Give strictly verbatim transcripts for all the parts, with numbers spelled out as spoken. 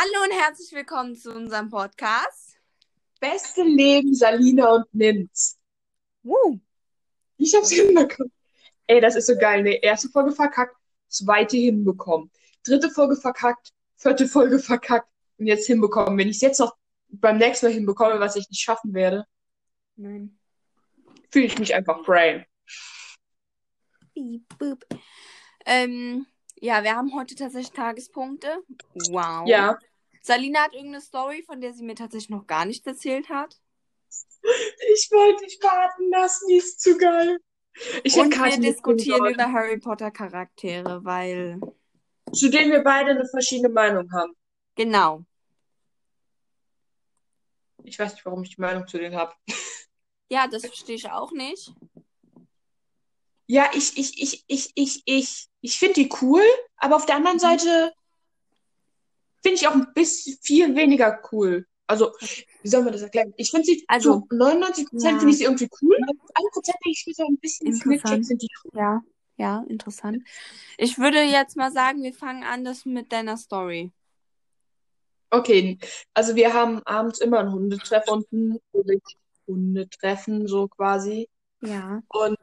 Hallo und herzlich willkommen zu unserem Podcast Beste Leben, Salina und Ninz. Uh. Ich hab's hinbekommen. Ey, das ist so geil, ne? Erste Folge verkackt, zweite hinbekommen. Dritte Folge verkackt, vierte Folge verkackt und jetzt hinbekommen. Wenn ich es jetzt noch beim nächsten Mal hinbekomme, was ich nicht schaffen werde, nein, fühle ich mich einfach brain. Beep, boop. Ähm... Ja, wir haben heute tatsächlich Tagespunkte. Wow. Ja. Salina hat irgendeine Story, von der sie mir tatsächlich noch gar nicht erzählt hat. Ich wollte dich warten lassen, die ist zu geil. Ich Und wir diskutieren über Harry Potter Charaktere, weil... zu denen wir beide eine verschiedene Meinung haben. Genau. Ich weiß nicht, warum ich die Meinung zu denen habe. Ja, das verstehe ich auch nicht. Ja, ich, ich, ich, ich, ich, ich. Ich finde die cool, aber auf der anderen Seite finde ich auch ein bisschen viel weniger cool. Also, wie soll man das erklären? Ich finde sie also, zu neunundneunzig Prozent ja. finde ich sie irgendwie cool, aber zu einem Prozent finde ich sie so ein bisschen knitschig, sind die cool. Ja, ja, interessant. Ich würde jetzt mal sagen, wir fangen an, das mit deiner Story. Okay, also wir haben abends immer ein Hundetreffen und ein Hundetreffen, so quasi. Ja. Und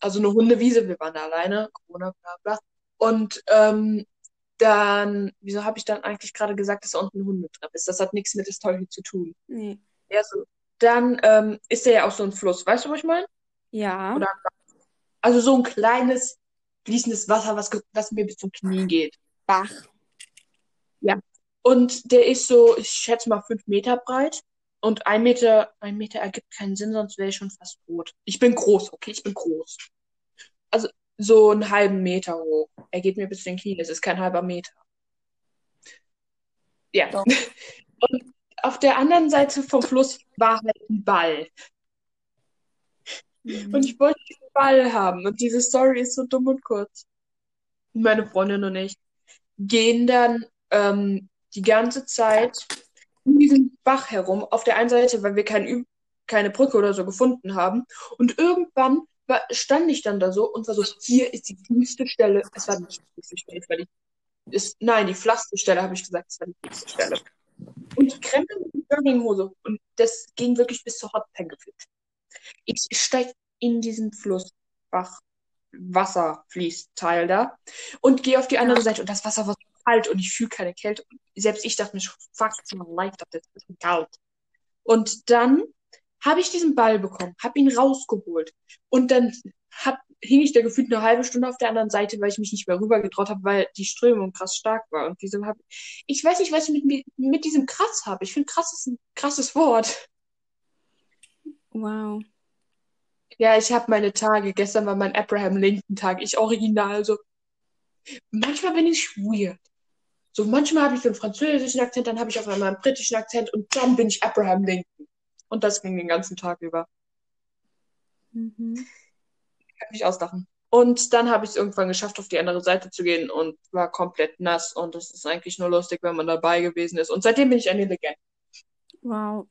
also eine Hundewiese, wir waren da alleine, Corona, bla bla. Und ähm, dann, wieso habe ich dann eigentlich gerade gesagt, dass da unten ein Hundetreff ist? Das hat nichts mit der Story zu tun. Nee. Ja, so. Dann ähm, ist da ja auch so ein Fluss, weißt du, wo ich meine? Ja. Oder, also so ein kleines, fließendes Wasser, was, was mir bis zum Knie geht. Bach. Ja. Und der ist so, ich schätze mal, fünf Meter breit. Und ein Meter, ein Meter ergibt keinen Sinn, sonst wäre ich schon fast tot. Ich bin groß, okay, ich bin groß. Also so einen halben Meter hoch. Er geht mir bis zu den Knien, es ist kein halber Meter. Ja. Doch. Und auf der anderen Seite vom Fluss war halt ein Ball. Mhm. Und ich wollte diesen Ball haben. Und diese Story ist so dumm und kurz. Meine Freundin und ich gehen dann ähm, die ganze Zeit in diesem Bach herum, auf der einen Seite, weil wir kein Ü- keine Brücke oder so gefunden haben. Und irgendwann war, stand ich dann da so und war so, hier ist die tiefste Stelle. Es war nicht die tiefste Stelle, weil die ist, nein, die flachste Stelle, habe ich gesagt, es war die tiefste Stelle. Und ich krempel mit der Jogginghose. Und das ging wirklich bis zur Hotpantgefit. Ich steige in diesen Fluss, Bach, Wasser fließt Teil da und gehe auf die andere Seite und das Wasser war kalt und ich fühle keine Kälte. Selbst ich dachte mir, fuck, it's my life, das ist kalt. Und dann habe ich diesen Ball bekommen, habe ihn rausgeholt. Und dann hab, hing ich da gefühlt eine halbe Stunde auf der anderen Seite, weil ich mich nicht mehr rübergetraut habe, weil die Strömung krass stark war. Und diese, hab, ich weiß nicht, was ich mit, mit diesem krass habe. Ich finde, krass ist ein krasses Wort. Wow. Ja, ich habe meine Tage. Gestern war mein Abraham-Lincoln-Tag. Ich original so. Manchmal bin ich weird. So, manchmal habe ich so einen französischen Akzent, dann habe ich auf einmal einen britischen Akzent und dann bin ich Abraham Lincoln. Und das ging den ganzen Tag über. Mhm. Ich kann mich auslachen. Und dann habe ich es irgendwann geschafft, auf die andere Seite zu gehen und war komplett nass. Und das ist eigentlich nur lustig, wenn man dabei gewesen ist. Und seitdem bin ich eine Legende. Wow.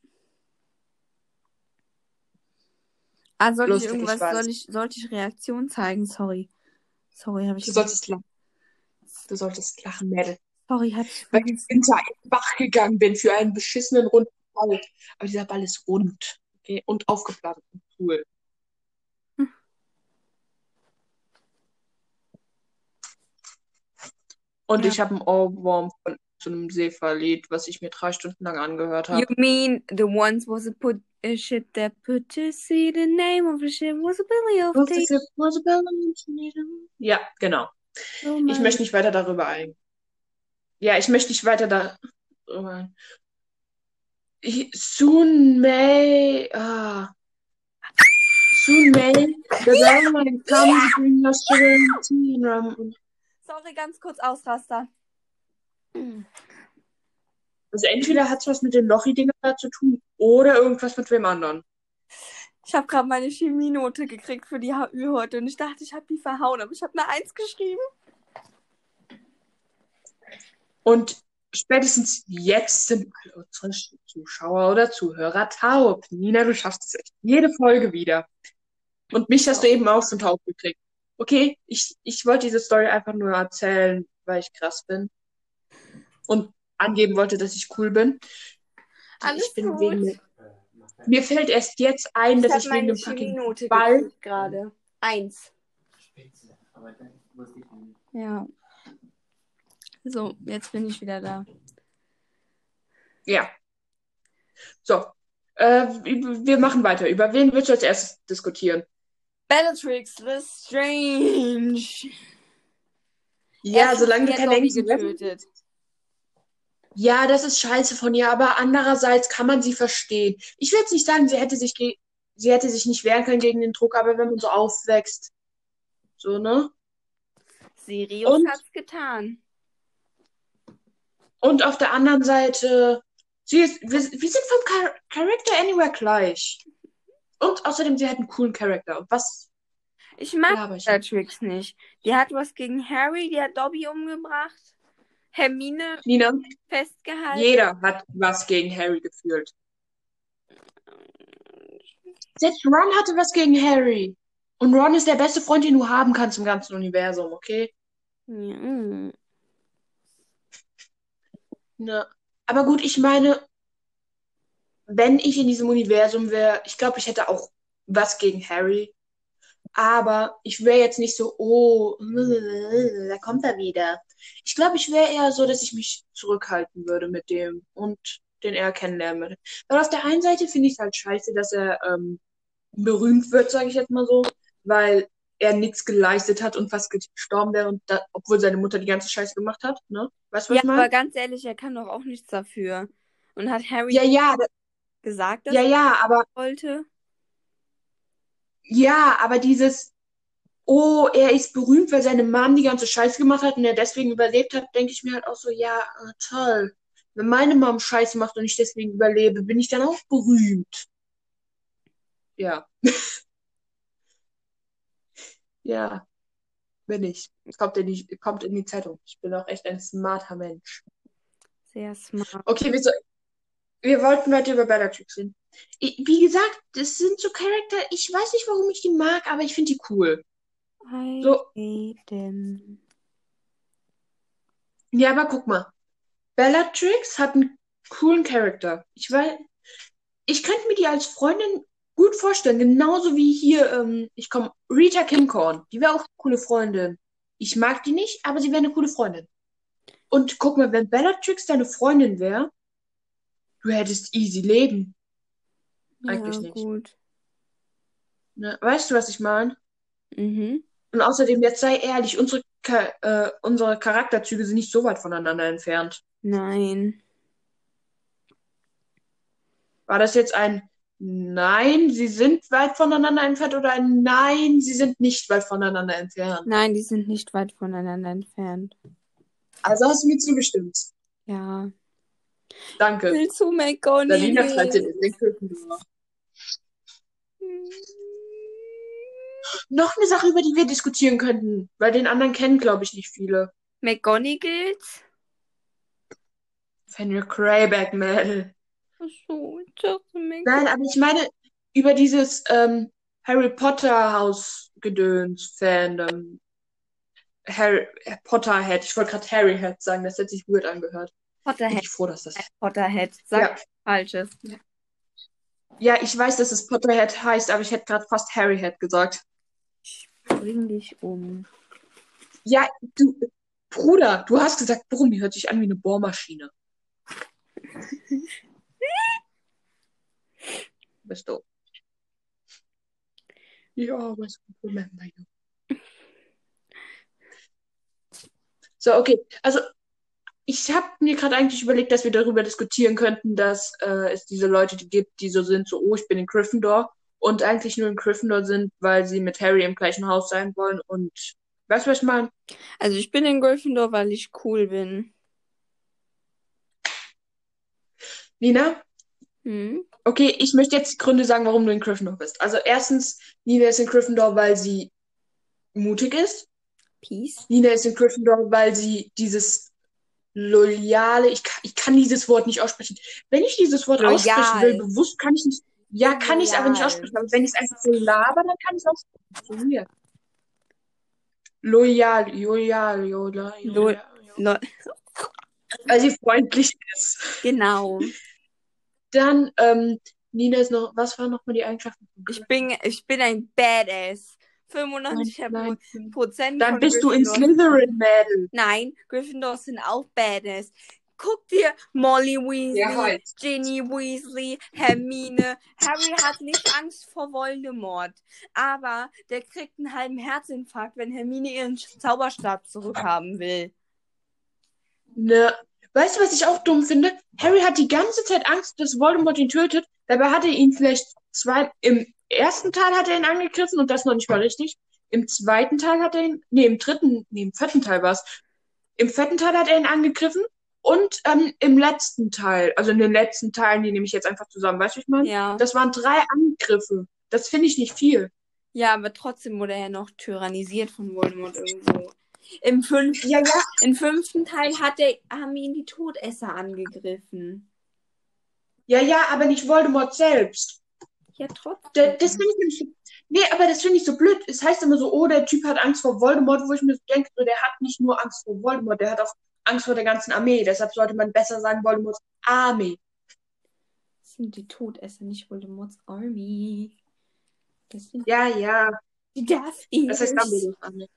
Ah, soll lustig, ich irgendwas, ich soll ich, sollte ich Reaktion zeigen? Sorry. Sorry, habe ich. Du solltest lachen. Du solltest lachen, Mädel. Sorry, hat ich weil ich hinter einen Bach gegangen bin für einen beschissenen runden Ball. Aber dieser Ball ist rund, okay? Und aufgeblasen und cool. Hm. Und ja. Ich habe einen Ohrwurm von so einem Seeverlied, was ich mir drei Stunden lang angehört habe. You mean the ones was a, put, a shit that put to see the name of the shit was a belly of the was a belly ja, genau. Oh ich möchte nicht weiter darüber ein. Ja, ich möchte nicht weiter darüber ein. Soon may... Ah. Soon may... The government comes between the children and... Sorry, ganz kurz Ausraster. Also entweder hat es was mit den Lochi-Dingern da zu tun oder irgendwas mit wem anderen. Ich habe gerade meine Chemienote gekriegt für die H Ü heute und ich dachte, ich habe die verhauen, aber ich habe eine eins geschrieben. Und spätestens jetzt sind alle unsere Zuschauer oder Zuhörer taub. Nina, du schaffst es echt jede Folge wieder. Und mich hast du eben auch schon taub gekriegt. Okay, ich, ich wollte diese Story einfach nur erzählen, weil ich krass bin. Und angeben wollte, dass ich cool bin. Alles ich bin gut. Wegen, mir fällt erst jetzt ein, ich dass ich wegen dem fucking Ball gerade. Eins. Ja. So, jetzt bin ich wieder da. Ja. So. Äh, wir machen weiter. Über wen willst du als erstes diskutieren? Bellatrix Le Strange. Ja, solange die kein Handy getötet. Ja, das ist scheiße von ihr, aber andererseits kann man sie verstehen. Ich will jetzt nicht sagen, sie hätte sich ge- sie hätte sich nicht wehren können gegen den Druck, aber wenn man so aufwächst. So, ne? Sirius und, hat's getan. Und auf der anderen Seite, sie ist, wir, wir sind vom Char- Character Anywhere gleich. Und außerdem, sie hat einen coolen Charakter. Und was? Ich mag Bellatrix nicht. Die hat was gegen Harry, die hat Dobby umgebracht. Hermine Nina, festgehalten. Jeder hat was gegen Harry gefühlt. Selbst Ron hatte was gegen Harry. Und Ron ist der beste Freund, den du haben kannst im ganzen Universum, okay? Ja. Na, aber gut, ich meine, wenn ich in diesem Universum wäre, ich glaube, ich hätte auch was gegen Harry. Aber ich wäre jetzt nicht so, oh, da kommt er wieder. Ich glaube, ich wäre eher so, dass ich mich zurückhalten würde mit dem und den eher kennenlernen würde. Weil auf der einen Seite finde ich es halt scheiße, dass er ähm, berühmt wird, sage ich jetzt mal so, weil er nichts geleistet hat und fast gestorben wäre, und da, obwohl seine Mutter die ganze Scheiße gemacht hat. Ne? Weißt du, was ich meine? Ja, aber ganz ehrlich, er kann doch auch nichts dafür. Und hat Harry ja, ja, gesagt, dass ja, ja, er aber wollte? Ja, aber dieses, oh, er ist berühmt, weil seine Mom die ganze Scheiße gemacht hat und er deswegen überlebt hat, denke ich mir halt auch so, ja, toll. Wenn meine Mom Scheiße macht und ich deswegen überlebe, bin ich dann auch berühmt. Ja. Ja, bin ich. Kommt in die, kommt in die Zeitung. Ich bin auch echt ein smarter Mensch. Sehr smart. Okay, wir, so, wir wollten heute über Bellatrix reden. Wie gesagt, das sind so Charakter, ich weiß nicht, warum ich die mag, aber ich finde die cool. I so. Hate them. Ja, aber guck mal. Bellatrix hat einen coolen Charakter. Ich weiß, ich könnte mir die als Freundin gut vorstellen, genauso wie hier, ähm, ich komme, Rita Kimcorn. Die wäre auch eine coole Freundin. Ich mag die nicht, aber sie wäre eine coole Freundin. Und guck mal, wenn Bellatrix deine Freundin wäre, du hättest easy leben. Eigentlich ja, nicht. Gut. Na, weißt du, was ich meine? Mhm. Und außerdem, jetzt sei ehrlich, unsere, Ka- äh, unsere Charakterzüge sind nicht so weit voneinander entfernt. Nein. War das jetzt ein Nein, sie sind weit voneinander entfernt oder ein Nein, sie sind nicht weit voneinander entfernt? Nein, die sind nicht weit voneinander entfernt. Also hast du mir zugestimmt? Ja. Danke. Ich will zu McGonagall. Noch eine Sache, über die wir diskutieren könnten, weil den anderen kennen, glaube ich, nicht viele. McGonagalls? Fenrir Greyback, Mel. Ach so, ich dachte McGonagall. Nein, aber ich meine, über dieses ähm, Harry Potter Haus-Gedöns-Fandom. Harry Potterhead. Ich wollte gerade Harryhead sagen, das hat sich weird angehört. Potterhead. Bin ich froh, dass das... Potterhead. Sag ja. Falsches. Ja, ich weiß, dass es Potterhead heißt, aber ich hätte gerade fast Harryhead gesagt. Ich bring dich um. Ja, du... Bruder, du hast gesagt, warum? Die hört sich an wie eine Bohrmaschine. Bist du? Ja, aber ich remember you. So, okay. Also... Ich habe mir gerade eigentlich überlegt, dass wir darüber diskutieren könnten, dass äh, es diese Leute die gibt, die so sind, so, oh, ich bin in Gryffindor, und eigentlich nur in Gryffindor sind, weil sie mit Harry im gleichen Haus sein wollen, und weißt du, was ich meine? Also ich bin in Gryffindor, weil ich cool bin. Nina? Hm? Okay, ich möchte jetzt die Gründe sagen, warum du in Gryffindor bist. Also erstens, Nina ist in Gryffindor, weil sie mutig ist. Peace. Nina ist in Gryffindor, weil sie dieses... Loyale, ich, ich kann dieses Wort nicht aussprechen. Wenn ich dieses Wort Loyal. aussprechen will, bewusst kann ich nicht, ja, kann ich es aber nicht aussprechen. Aber wenn ich es einfach so laber, dann kann ich es aussprechen. Loyal, loyal, loyal, loyal. Weil sie freundlich ist. Genau. Dann, ähm, Nina ist noch, was waren nochmal die Eigenschaften? Ich bin, ich bin ein Badass. fünfundneunzig Prozent Dann bist du in Slytherin, Mädel. Nein, Gryffindor sind auch Badass. Guck dir Molly Weasley, ja, halt. Ginny Weasley, Hermine. Harry hat nicht Angst vor Voldemort. Aber der kriegt einen halben Herzinfarkt, wenn Hermine ihren Zauberstab zurückhaben will. Ne. Weißt du, was ich auch dumm finde? Harry hat die ganze Zeit Angst, dass Voldemort ihn tötet. Dabei hat er ihn vielleicht zwei... Im ersten Teil hat er ihn angegriffen und das noch nicht mal richtig. Im zweiten Teil hat er ihn... Nee, im dritten... Nee, im vierten Teil war es. Im vierten Teil hat er ihn angegriffen. Und ähm, im letzten Teil, also in den letzten Teilen, die nehme ich jetzt einfach zusammen, weißt du, ich meine? Ja. Das waren drei Angriffe. Das finde ich nicht viel. Ja, aber trotzdem wurde er noch tyrannisiert von Voldemort irgendwo. Im fünften, ja, ja. Im fünften Teil hat er, haben ihn die Todesser angegriffen. Ja, ja, aber nicht Voldemort selbst. Ja, trotzdem. Da, das finde ich nicht, nee, aber das finde ich so blöd. Es heißt immer so, oh, der Typ hat Angst vor Voldemort, wo ich mir so denke, der hat nicht nur Angst vor Voldemort, der hat auch Angst vor der ganzen Armee. Deshalb sollte man besser sagen, Voldemorts Armee. Das sind die Todesser, nicht Voldemorts Army. Das sind ja, ja. Die Death Eaters. Das heißt Dumbledores Armee.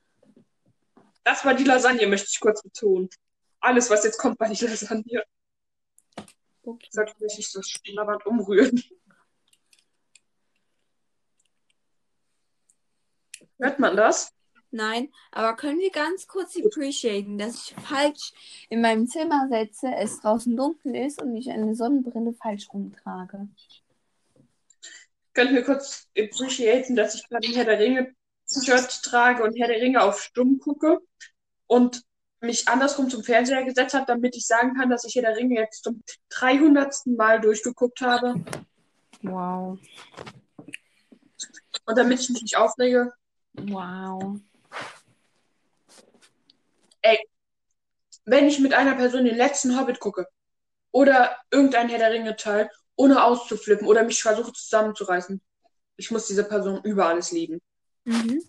Das war die Lasagne, möchte ich kurz betonen. Alles, was jetzt kommt, war die Lasagne. Okay. Sollte ich nicht so schnabbernd umrühren. Hört man das? Nein, aber können wir ganz kurz appreciaten, dass ich falsch in meinem Zimmer setze, es draußen dunkel ist und ich eine Sonnenbrille falsch rumtrage. Können wir kurz appreciaten, dass ich gerade ein Herr der Ringe-Shirt trage und Herr der Ringe auf Stumm gucke und mich andersrum zum Fernseher gesetzt habe, damit ich sagen kann, dass ich Herr der Ringe jetzt zum dreihundertsten Mal durchgeguckt habe. Wow. Und damit ich mich nicht aufrege. Wow. Ey, wenn ich mit einer Person den letzten Hobbit gucke oder irgendeinen Herr der Ringe-Teil, ohne auszuflippen oder mich versuche zusammenzureißen, ich muss diese Person über alles lieben. Mhm.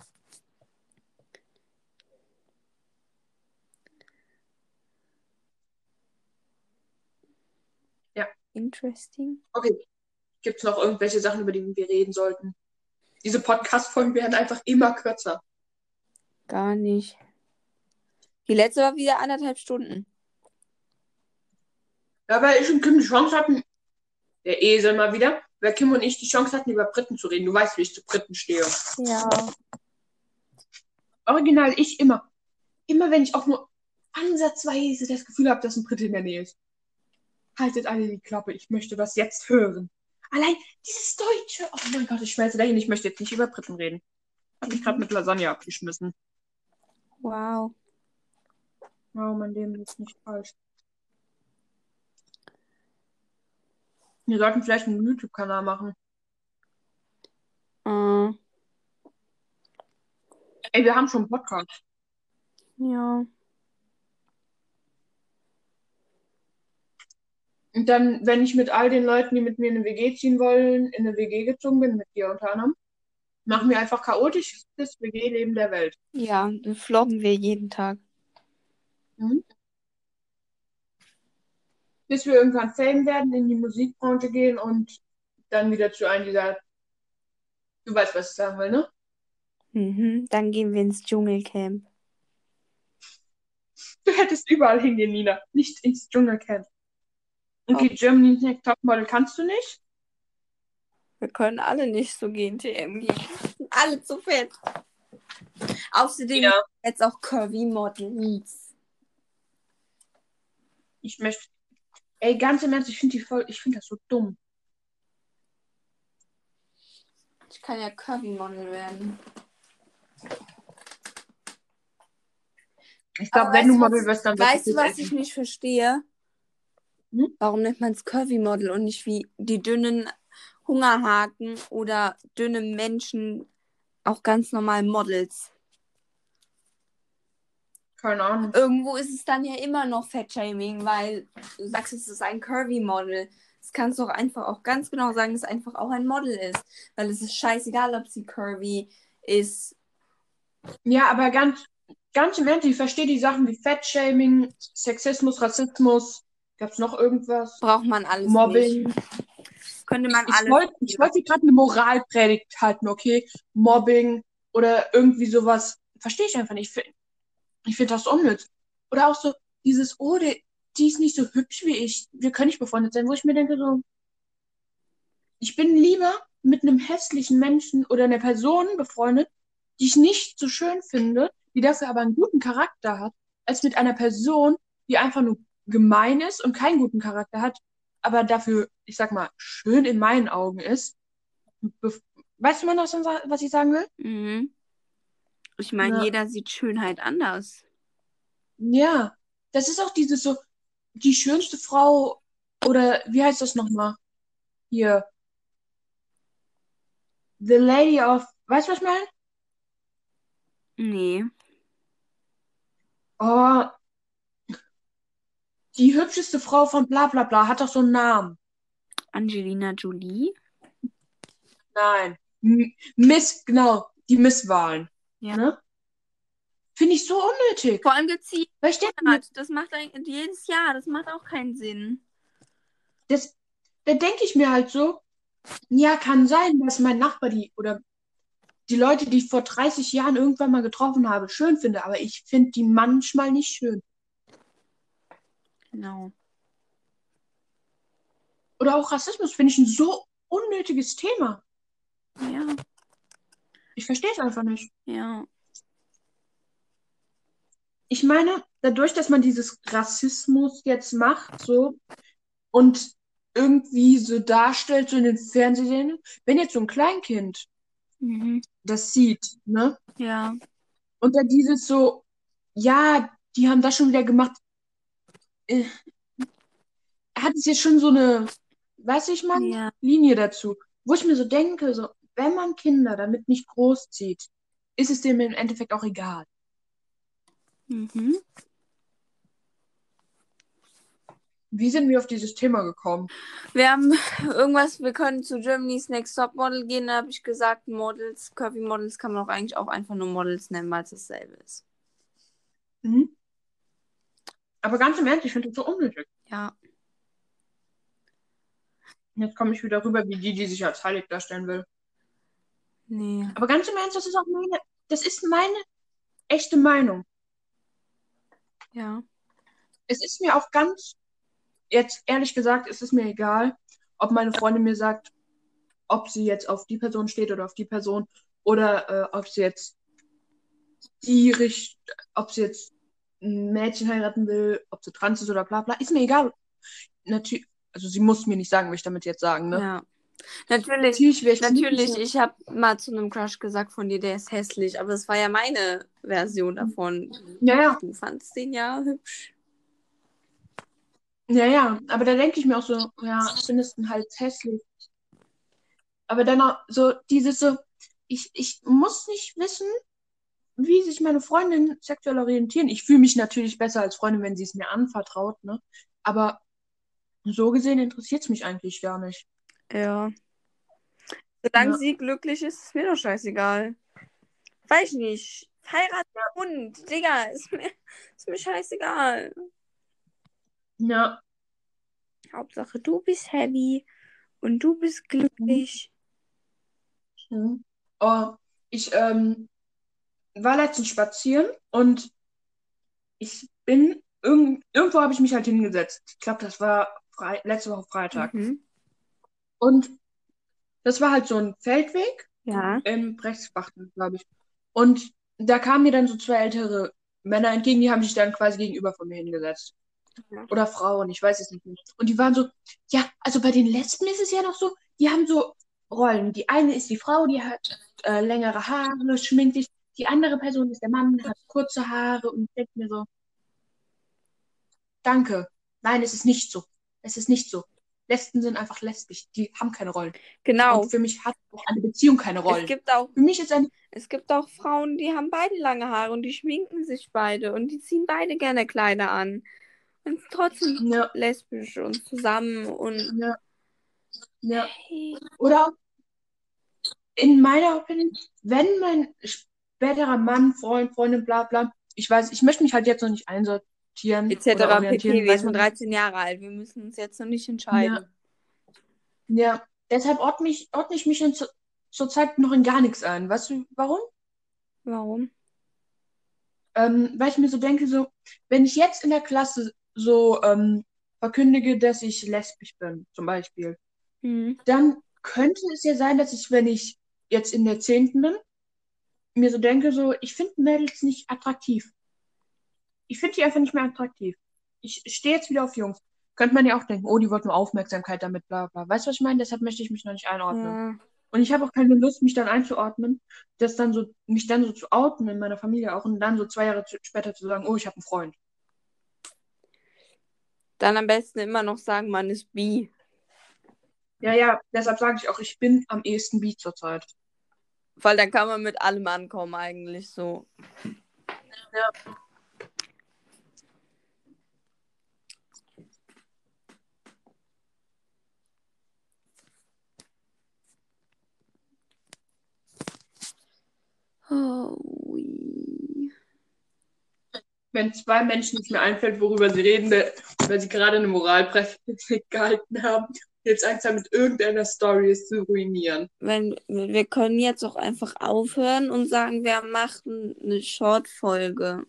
Ja. Interesting. Okay. Gibt es noch irgendwelche Sachen, über die wir reden sollten? Diese Podcast-Folgen werden einfach immer kürzer. Gar nicht. Die letzte war wieder anderthalb Stunden. Ja, weil ich und Kim die Chance hatten, der Esel mal wieder, weil Kim und ich die Chance hatten, über Britten zu reden. Du weißt, wie ich zu Britten stehe. Ja. Original, ich immer. Immer, wenn ich auch nur ansatzweise das Gefühl habe, dass ein Brite in der Nähe ist. Haltet alle die Klappe, ich möchte das jetzt hören. Allein dieses Deutsche. Oh mein Gott, ich schmelze dahin. Ich möchte jetzt nicht über Briten reden. Hab mich gerade mit Lasagne abgeschmissen. Wow. Wow, mein Leben ist nicht falsch. Wir sollten vielleicht einen YouTube-Kanal machen. Mm. Ey, wir haben schon einen Podcast. Ja. Und dann, wenn ich mit all den Leuten, die mit mir in eine W G ziehen wollen, in eine W G gezogen bin, mit dir unter anderem, machen wir einfach chaotisches W G-Leben der Welt. Ja, dann vloggen wir jeden Tag. Mhm. Bis wir irgendwann Fame werden, in die Musikbranche gehen und dann wieder zu einem dieser... Du weißt, was ich sagen will, ne? Mhm, dann gehen wir ins Dschungelcamp. Du hättest überall hingehen, Nina. Nicht ins Dschungelcamp. Okay, okay. Germany's Next Top Model kannst du nicht? Wir können alle nicht so G N T M gehen. Alle zu fett. Außerdem ja. Jetzt auch Curvy Models. Ich möchte... Ey, ganz im Ernst, ich finde die voll... Ich finde das so dumm. Ich kann ja Curvy Model werden. Ich glaube, wenn du Model wirst, dann... Weißt du, was ich nicht verstehe? Warum nennt man es Curvy-Model und nicht wie die dünnen Hungerhaken oder dünne Menschen auch ganz normal Models? Keine Ahnung. Irgendwo ist es dann ja immer noch Fettshaming, weil du sagst, es ist ein Curvy-Model. Das kannst du auch einfach auch ganz genau sagen, dass es einfach auch ein Model ist. Weil es ist scheißegal, ob sie curvy ist. Ja, aber ganz ganz im Ernst, ich verstehe die Sachen wie Fettshaming, Sexismus, Rassismus, gab's noch irgendwas? Braucht man alles Mobbing. Nicht. Könnte man ich alles. Wollt, ich wollte gerade eine Moralpredigt halten, okay? Mobbing oder irgendwie sowas. Verstehe ich einfach nicht. Ich finde das unnütz. Oder auch so dieses, oh, die, die ist nicht so hübsch wie ich. Wir können nicht befreundet sein. Wo ich mir denke so, ich bin lieber mit einem hässlichen Menschen oder einer Person befreundet, die ich nicht so schön finde, die dafür aber einen guten Charakter hat, als mit einer Person, die einfach nur gemein ist und keinen guten Charakter hat, aber dafür, ich sag mal, schön in meinen Augen ist. Bef- weißt du mal noch, was ich sagen will? Mhm. Ich meine, ja. Jeder sieht Schönheit anders. Ja, das ist auch dieses so, die schönste Frau, oder wie heißt das nochmal? Hier. The Lady of, weißt du, was ich meine? Nee. Oh, die hübscheste Frau von bla bla bla hat doch so einen Namen. Angelina Jolie? Nein. M- Miss, genau, die Misswahlen. Ja. Ne? Finde ich so unnötig. Vor allem gezielt. Das macht ein, jedes Jahr, das macht auch keinen Sinn. Das, da denke ich mir halt so, ja, kann sein, dass mein Nachbar die oder die Leute, die ich vor dreißig Jahren irgendwann mal getroffen habe, schön finde, aber ich finde die manchmal nicht schön. Genau. Oder auch Rassismus finde ich ein so unnötiges Thema. Ja. Ich verstehe es einfach nicht. Ja. Ich meine, dadurch, dass man dieses Rassismus jetzt macht, so, und irgendwie so darstellt, so in den Fernsehserien, wenn jetzt so ein Kleinkind mhm. das sieht, ne? Ja. Und dann dieses so, ja, die haben das schon wieder gemacht, äh, hat es jetzt schon so eine, weiß ich mal, ja. Linie dazu, wo ich mir so denke, so, wenn man Kinder damit nicht großzieht, ist es dem im Endeffekt auch egal. Mhm. Wie sind wir auf dieses Thema gekommen? Wir haben irgendwas, wir können zu Germany's Next Top Model gehen, da habe ich gesagt, Models, Curvy Models kann man auch eigentlich auch einfach nur Models nennen, weil es dasselbe ist. Mhm. Aber ganz im Ernst, ich finde das so unnötig. Ja. Jetzt komme ich wieder rüber, wie die, die sich als heilig darstellen will. Nee. Aber ganz im Ernst, das ist auch meine, das ist meine echte Meinung. Ja. Es ist mir auch ganz, jetzt ehrlich gesagt, es ist mir egal, ob meine Freundin mir sagt, ob sie jetzt auf die Person steht oder auf die Person oder äh, ob sie jetzt die Richt- ob sie jetzt ein Mädchen heiraten will, ob sie trans ist oder bla bla, ist mir egal. Natürlich, also sie muss mir nicht sagen, was ich damit jetzt sagen, ne? Ja. Natürlich, natürlich, natürlich ich habe mal zu einem Crush gesagt von dir, der ist hässlich, aber das war ja meine Version davon. Ja, ja. Du fandst den ja hübsch. Ja, ja, aber da denke ich mir auch so, ja, ich finde es halt hässlich. Aber dann auch so dieses so, ich, ich muss nicht wissen, wie sich meine Freundin sexuell orientieren. Ich fühle mich natürlich besser als Freundin, wenn sie es mir anvertraut, ne? Aber so gesehen interessiert es mich eigentlich gar nicht. Ja. Solange ja. sie glücklich ist, ist mir doch scheißegal. Weiß nicht. Heirat ja. und, Digga, ist mir, ist mir scheißegal. Ja. Hauptsache, du bist happy und du bist glücklich. Mhm. Oh, ich ähm, war letztens spazieren und ich bin, irg- irgendwo habe ich mich halt hingesetzt. Ich glaube, das war Fre- letzte Woche Freitag. Mhm. Und das war halt so ein Feldweg ja. im Brechtsbach, glaube ich. Und da kamen mir dann so zwei ältere Männer entgegen, die haben sich dann quasi gegenüber von mir hingesetzt. Ja. Oder Frauen, ich weiß es nicht mehr. Und die waren so, ja, also bei den Lesben ist es ja noch so, die haben so Rollen. Die eine ist die Frau, die hat äh, längere Haare, schminkt sich. Die andere Person ist der Mann, hat kurze Haare und denkt mir so, danke. Nein, es ist nicht so. Es ist nicht so. Lesben sind einfach lesbisch, die haben keine Rollen. Genau. Und für mich hat auch eine Beziehung keine Rollen. Es gibt auch, für mich ist ein... es gibt auch Frauen, die haben beide lange Haare und die schminken sich beide und die ziehen beide gerne Kleider an. Und trotzdem ja. lesbisch und zusammen und... Ja. ja. Hey. Oder in meiner Opinion, wenn mein späterer Mann, Freund, Freundin, bla bla, ich weiß, ich möchte mich halt jetzt noch nicht einsortieren. Etc. pp. Wir sind dreizehn Jahre alt, wir müssen uns jetzt noch nicht entscheiden. Ja, ja. Deshalb ordne ich, ordne ich mich in, zu, zurzeit noch in gar nichts ein. Weißt du, warum? Warum? Ähm, weil ich mir so denke, so, wenn ich jetzt in der Klasse so ähm, verkündige, dass ich lesbisch bin, zum Beispiel, mhm. dann könnte es ja sein, dass ich, wenn ich jetzt in der zehnten bin, mir so denke, so, ich finde Mädels nicht attraktiv. Ich finde die einfach nicht mehr attraktiv. Ich stehe jetzt wieder auf Jungs. Könnte man ja auch denken, oh, die wollten nur Aufmerksamkeit damit, bla bla. Weißt du, was ich meine? Deshalb möchte ich mich noch nicht einordnen. Ja. Und ich habe auch keine Lust, mich dann einzuordnen, das dann so, mich dann so zu outen in meiner Familie auch und dann so zwei Jahre später zu sagen, oh, ich habe einen Freund. Dann am besten immer noch sagen, man ist bi. Ja, ja, deshalb sage ich auch, ich bin am ehesten bi zurzeit. Weil dann kann man mit allem ankommen eigentlich so. Ja. Oh, wenn zwei Menschen nicht mehr einfällt, worüber sie reden, weil sie gerade eine Moralpredigt gehalten haben, jetzt Angst haben, mit irgendeiner Story es zu ruinieren. Wenn, wir können jetzt auch einfach aufhören und sagen, wir machen eine Short-Folge.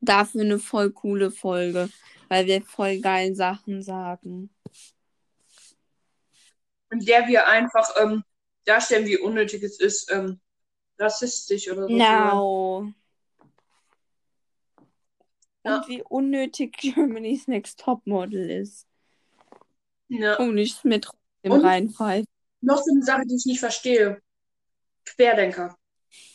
Dafür eine voll coole Folge, weil wir voll geile Sachen sagen. In der wir einfach ähm, darstellen, wie unnötig es ist, ähm, rassistisch oder so. No. Ja. Und wie unnötig Germany's Next Top Model ist. Ja. Und nichts mit dem Reinfall. Noch so eine Sache, die ich nicht verstehe. Querdenker.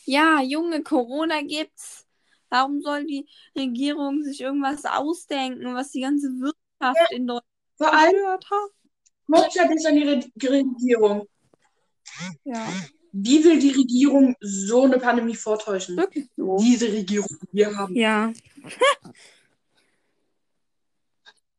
Ja, Junge, Corona gibt's. Warum soll die Regierung sich irgendwas ausdenken, was die ganze Wirtschaft ja. in Deutschland zerstört hat? Hauptstadt ist an die Re- Regierung. Ja. Wie will die Regierung so eine Pandemie vortäuschen? Wirklich so? Diese Regierung, die wir haben. Ja.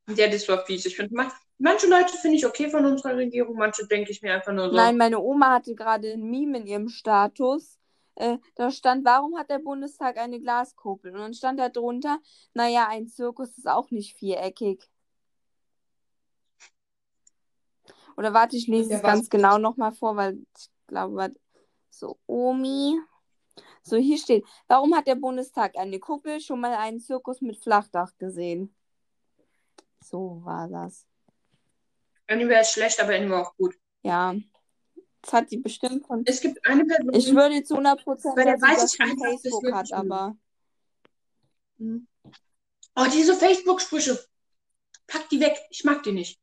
Ja, das war fies. Ich finde, man- manche Leute finde ich okay von unserer Regierung, manche denke ich mir einfach nur so. Nein, meine Oma hatte gerade ein Meme in ihrem Status. Äh, da stand, warum hat der Bundestag eine Glaskuppel? Und dann stand da drunter, naja, ein Zirkus ist auch nicht viereckig. Oder warte, ich lese ja, es ganz genau nochmal vor, weil ich glaube, so, Omi. So, hier steht, warum hat der Bundestag eine Kuppel? Schon mal einen Zirkus mit Flachdach gesehen. So war das. Anime ist schlecht, aber Anime auch gut. Ja. Das hat die bestimmt von... Es gibt eine Person... Ich würde jetzt hundert Prozent sagen, dass sie Facebook hat, schlimm. aber... Oh, diese Facebook-Sprüche. Pack die weg. Ich mag die nicht.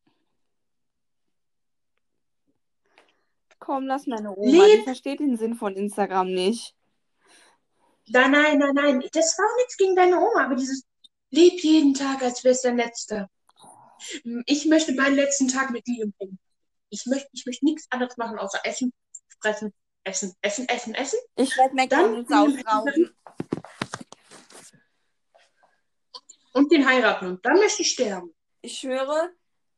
Komm, lass meine Oma. Lieb. Die versteht den Sinn von Instagram nicht. Nein, nein, nein, nein. Das war nichts gegen deine Oma, aber dieses... Leb jeden Tag, als wär's dein letzter. Ich möchte meinen letzten Tag mit dir bringen. Ich möchte, ich möchte nichts anderes machen, außer essen, fressen, essen, essen, essen, essen. Ich werde McDonalds ausrauben. Und den heiraten. Und dann möchte ich sterben. Ich schwöre,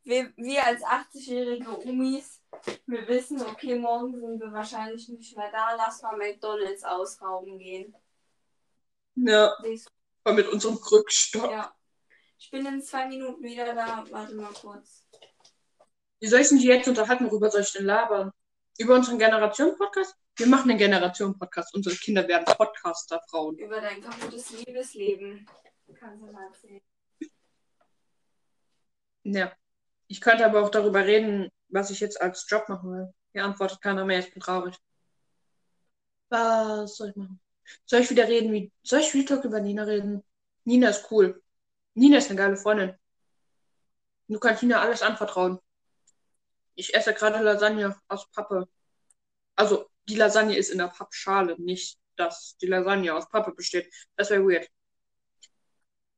wir, wir als achtzigjährige Umis, wir wissen, okay, morgen sind wir wahrscheinlich nicht mehr da. Lass mal McDonalds ausrauben gehen. Ja. Mal mit unserem Krückstock. Ja. Ich bin in zwei Minuten wieder da. Warte mal kurz. Wie soll ich denn die jetzt unterhalten? Worüber soll ich denn labern? Über unseren Generationen-Podcast? Wir machen einen Generationen-Podcast. Unsere Kinder werden Podcaster-Frauen. Über dein kaputtes Liebesleben. Kannst du mal erzählen. Ja. Ich könnte aber auch darüber reden, was ich jetzt als Job machen will. Hier antwortet keiner mehr. Ich bin traurig. Was soll ich machen? Soll ich wieder reden? Wie, soll ich Real Talk über Nina reden? Nina ist cool. Nina ist eine geile Freundin. Du kannst Nina alles anvertrauen. Ich esse gerade Lasagne aus Pappe. Also, die Lasagne ist in der Pappschale, nicht, dass die Lasagne aus Pappe besteht. Das wäre weird.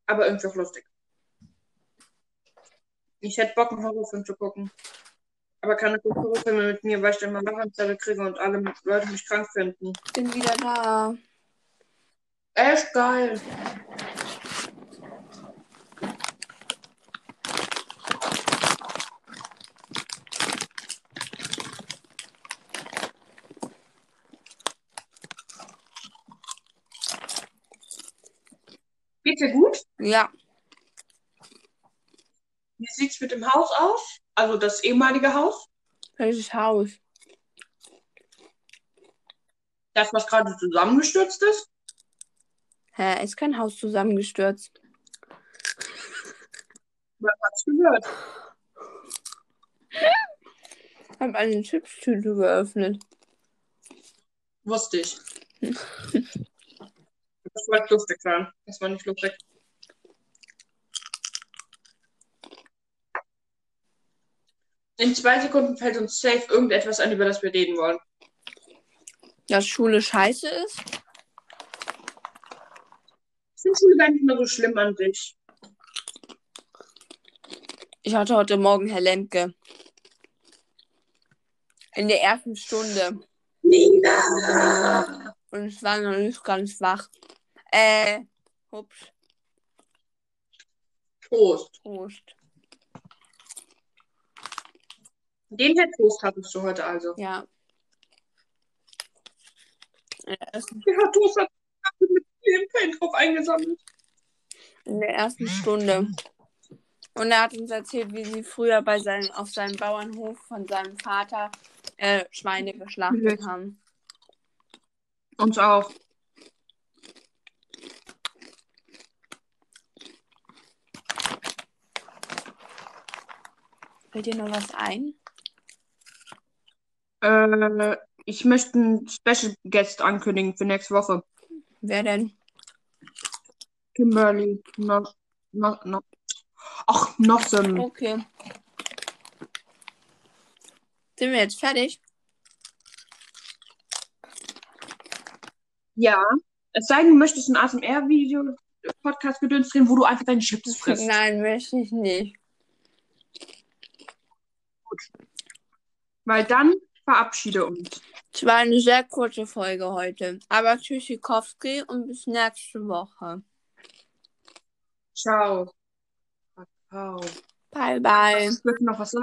Aber irgendwie auch lustig. Ich hätte Bock, einen Horrorfilm zu gucken. Aber keine guten Horrorfilme mit mir, weil ich dann mal Lachanfälle kriege und alle Leute mich krank finden. Ich bin wieder da. Echt geil. Geht's dir gut? Ja. Wie sieht's mit dem Haus aus? Also das ehemalige Haus? Welches Haus? Das, was gerade zusammengestürzt ist? Hä, ist kein Haus zusammengestürzt. Was hast du gehört? Ich habe eine Chipstüte geöffnet. Wusste ich. Das war nicht lustig, klar. Das war nicht lustig. In zwei Sekunden fällt uns safe irgendetwas an, über das wir reden wollen. Dass Schule scheiße ist? Ich finde Schule gar nicht mehr so schlimm an sich. Ich hatte heute Morgen Herr Lemke. In der ersten Stunde. Nina! Und ich war noch nicht ganz wach. Äh, ups. Toast. Toast. Den Herr Toast hattest du heute also? Ja. Der Herr Toast hat mit dem Paint drauf eingesammelt. In der ersten Stunde. Und er hat uns erzählt, wie sie früher bei seinen, auf seinem Bauernhof von seinem Vater äh, Schweine geschlachtet mhm. haben. Uns auch. Fällt dir noch was ein? Äh, ich möchte einen Special Guest ankündigen für nächste Woche. Wer denn? Kimberly. No, no, no. Ach, noch so ein... Okay. Sind wir jetzt fertig? Ja. Es sei denn, du möchtest ein A S M R-Video-Podcast-Gedöns drehen, wo du einfach deine Chips frisst. Nein, möchte ich nicht. Gut. Weil dann verabschiede uns. Es war eine sehr kurze Folge heute. Aber Tschüssikowski und bis nächste Woche. Ciao. Ciao. Bye, bye. Ich würde noch was sagen.